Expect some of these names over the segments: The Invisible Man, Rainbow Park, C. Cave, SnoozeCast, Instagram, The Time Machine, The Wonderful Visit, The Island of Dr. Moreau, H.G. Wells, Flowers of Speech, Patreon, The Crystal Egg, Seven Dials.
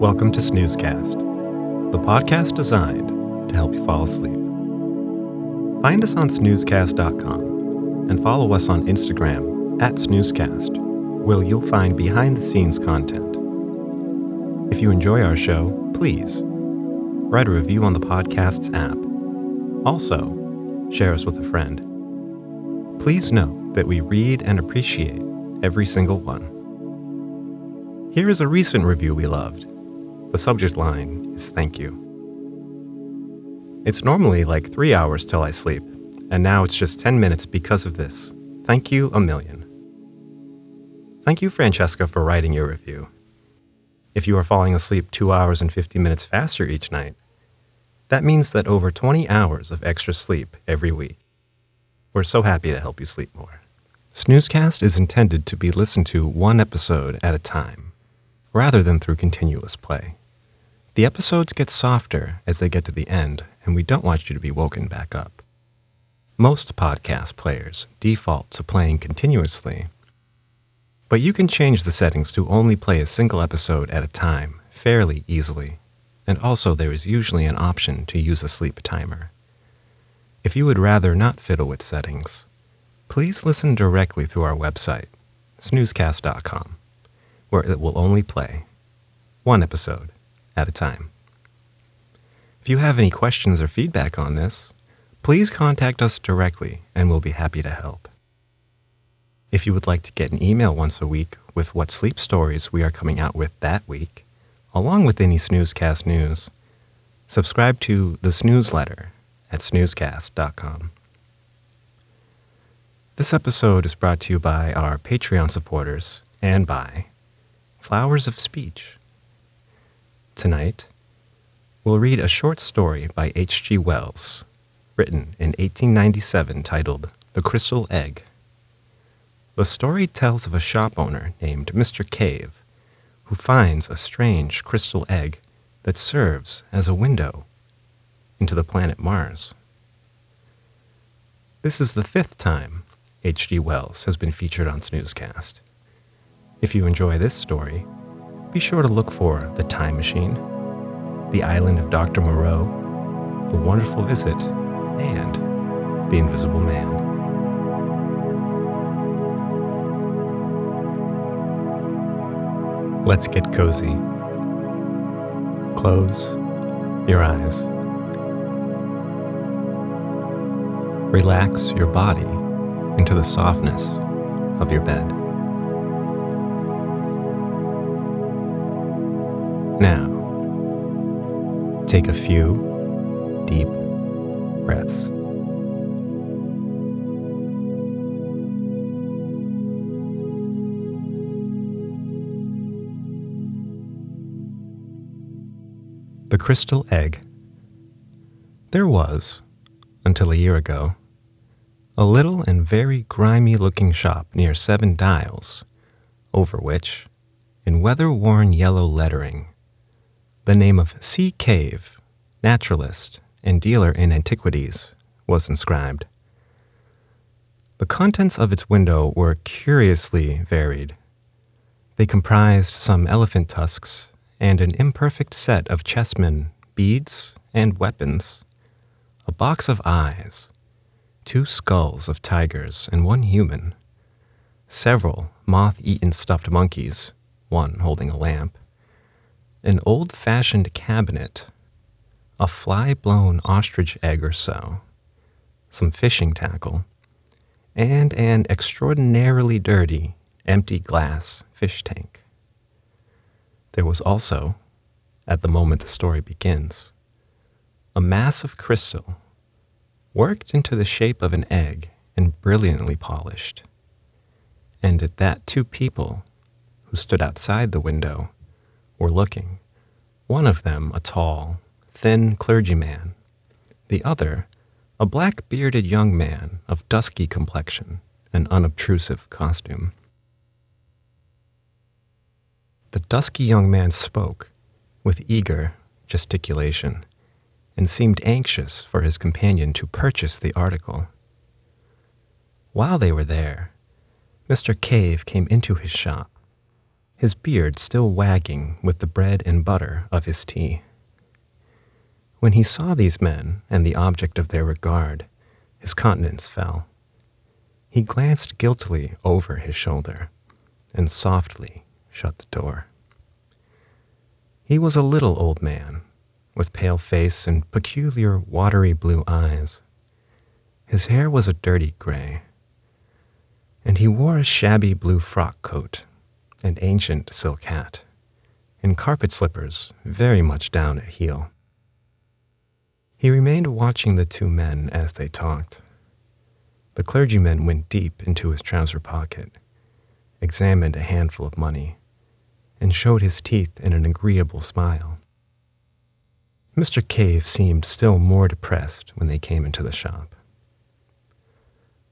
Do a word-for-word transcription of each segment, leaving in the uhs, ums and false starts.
Welcome to SnoozeCast, the podcast designed to help you fall asleep. Find us on snoozecast dot com and follow us on Instagram at snoozecast, where you'll find behind-the-scenes content. If you enjoy our show, please write a review on the podcast's app. Also, share us with a friend. Please note that we read and appreciate every single one. Here is a recent review we loved. The subject line is thank you. It's normally like three hours till I sleep, and now it's just ten minutes because of this. Thank you a million. Thank you, Francesca, for writing your review. If you are falling asleep two hours and fifty minutes faster each night, that means that over twenty hours of extra sleep every week. We're so happy to help you sleep more. SnoozeCast is intended to be listened to one episode at a time, rather than through continuous play. The episodes get softer as they get to the end, and we don't want you to be woken back up. Most podcast players default to playing continuously, but you can change the settings to only play a single episode at a time fairly easily, and also there is usually an option to use a sleep timer. If you would rather not fiddle with settings, please listen directly through our website, snoozecast dot com, where it will only play one episode at a time. If you have any questions or feedback on this, please contact us directly and we'll be happy to help. If you would like to get an email once a week with what sleep stories we are coming out with that week, along with any SnoozeCast news, subscribe to the SnoozeLetter at snoozecast dot com. This episode is brought to you by our Patreon supporters and by Flowers of Speech. Tonight, we'll read a short story by H G Wells, written in eighteen ninety-seven, titled The Crystal Egg. The story tells of a shop owner named Mister Cave, who finds a strange crystal egg that serves as a window into the planet Mars. This is the fifth time H G Wells has been featured on SnoozeCast. If you enjoy this story, be sure to look for The Time Machine, The Island of Doctor Moreau, The Wonderful Visit, and The Invisible Man. Let's get cozy. Close your eyes. Relax your body into the softness of your bed. Now, take a few deep breaths. The Crystal Egg There was, until a year ago, a little and very grimy-looking shop near Seven Dials, over which, in weather-worn yellow lettering, the name of C. Cave, naturalist and dealer in antiquities, was inscribed. The contents of its window were curiously varied. They comprised some elephant tusks and an imperfect set of chessmen, beads, and weapons, a box of eyes, two skulls of tigers and one human, several moth-eaten stuffed monkeys, one holding a lamp, an old-fashioned cabinet, a fly-blown ostrich egg or so, some fishing tackle, and an extraordinarily dirty, empty glass fish tank. There was also, at the moment the story begins, a mass of crystal, worked into the shape of an egg and brilliantly polished. And at that two people, who stood outside the window, were looking, one of them a tall, thin clergyman, the other a black-bearded young man of dusky complexion and unobtrusive costume. The dusky young man spoke with eager gesticulation, and seemed anxious for his companion to purchase the article. While they were there, Mister Cave came into his shop, his beard still wagging with the bread and butter of his tea. When he saw these men and the object of their regard, his countenance fell. He glanced guiltily over his shoulder and softly shut the door. He was a little old man, with pale face and peculiar watery blue eyes. His hair was a dirty gray, and he wore a shabby blue frock coat, an ancient silk hat, and carpet slippers very much down at heel. He remained watching the two men as they talked. The clergyman went deep into his trouser pocket, examined a handful of money, and showed his teeth in an agreeable smile. Mister Cave seemed still more depressed when they came into the shop.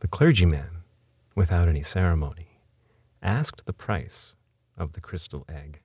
The clergyman, without any ceremony, asked the price of the crystal egg.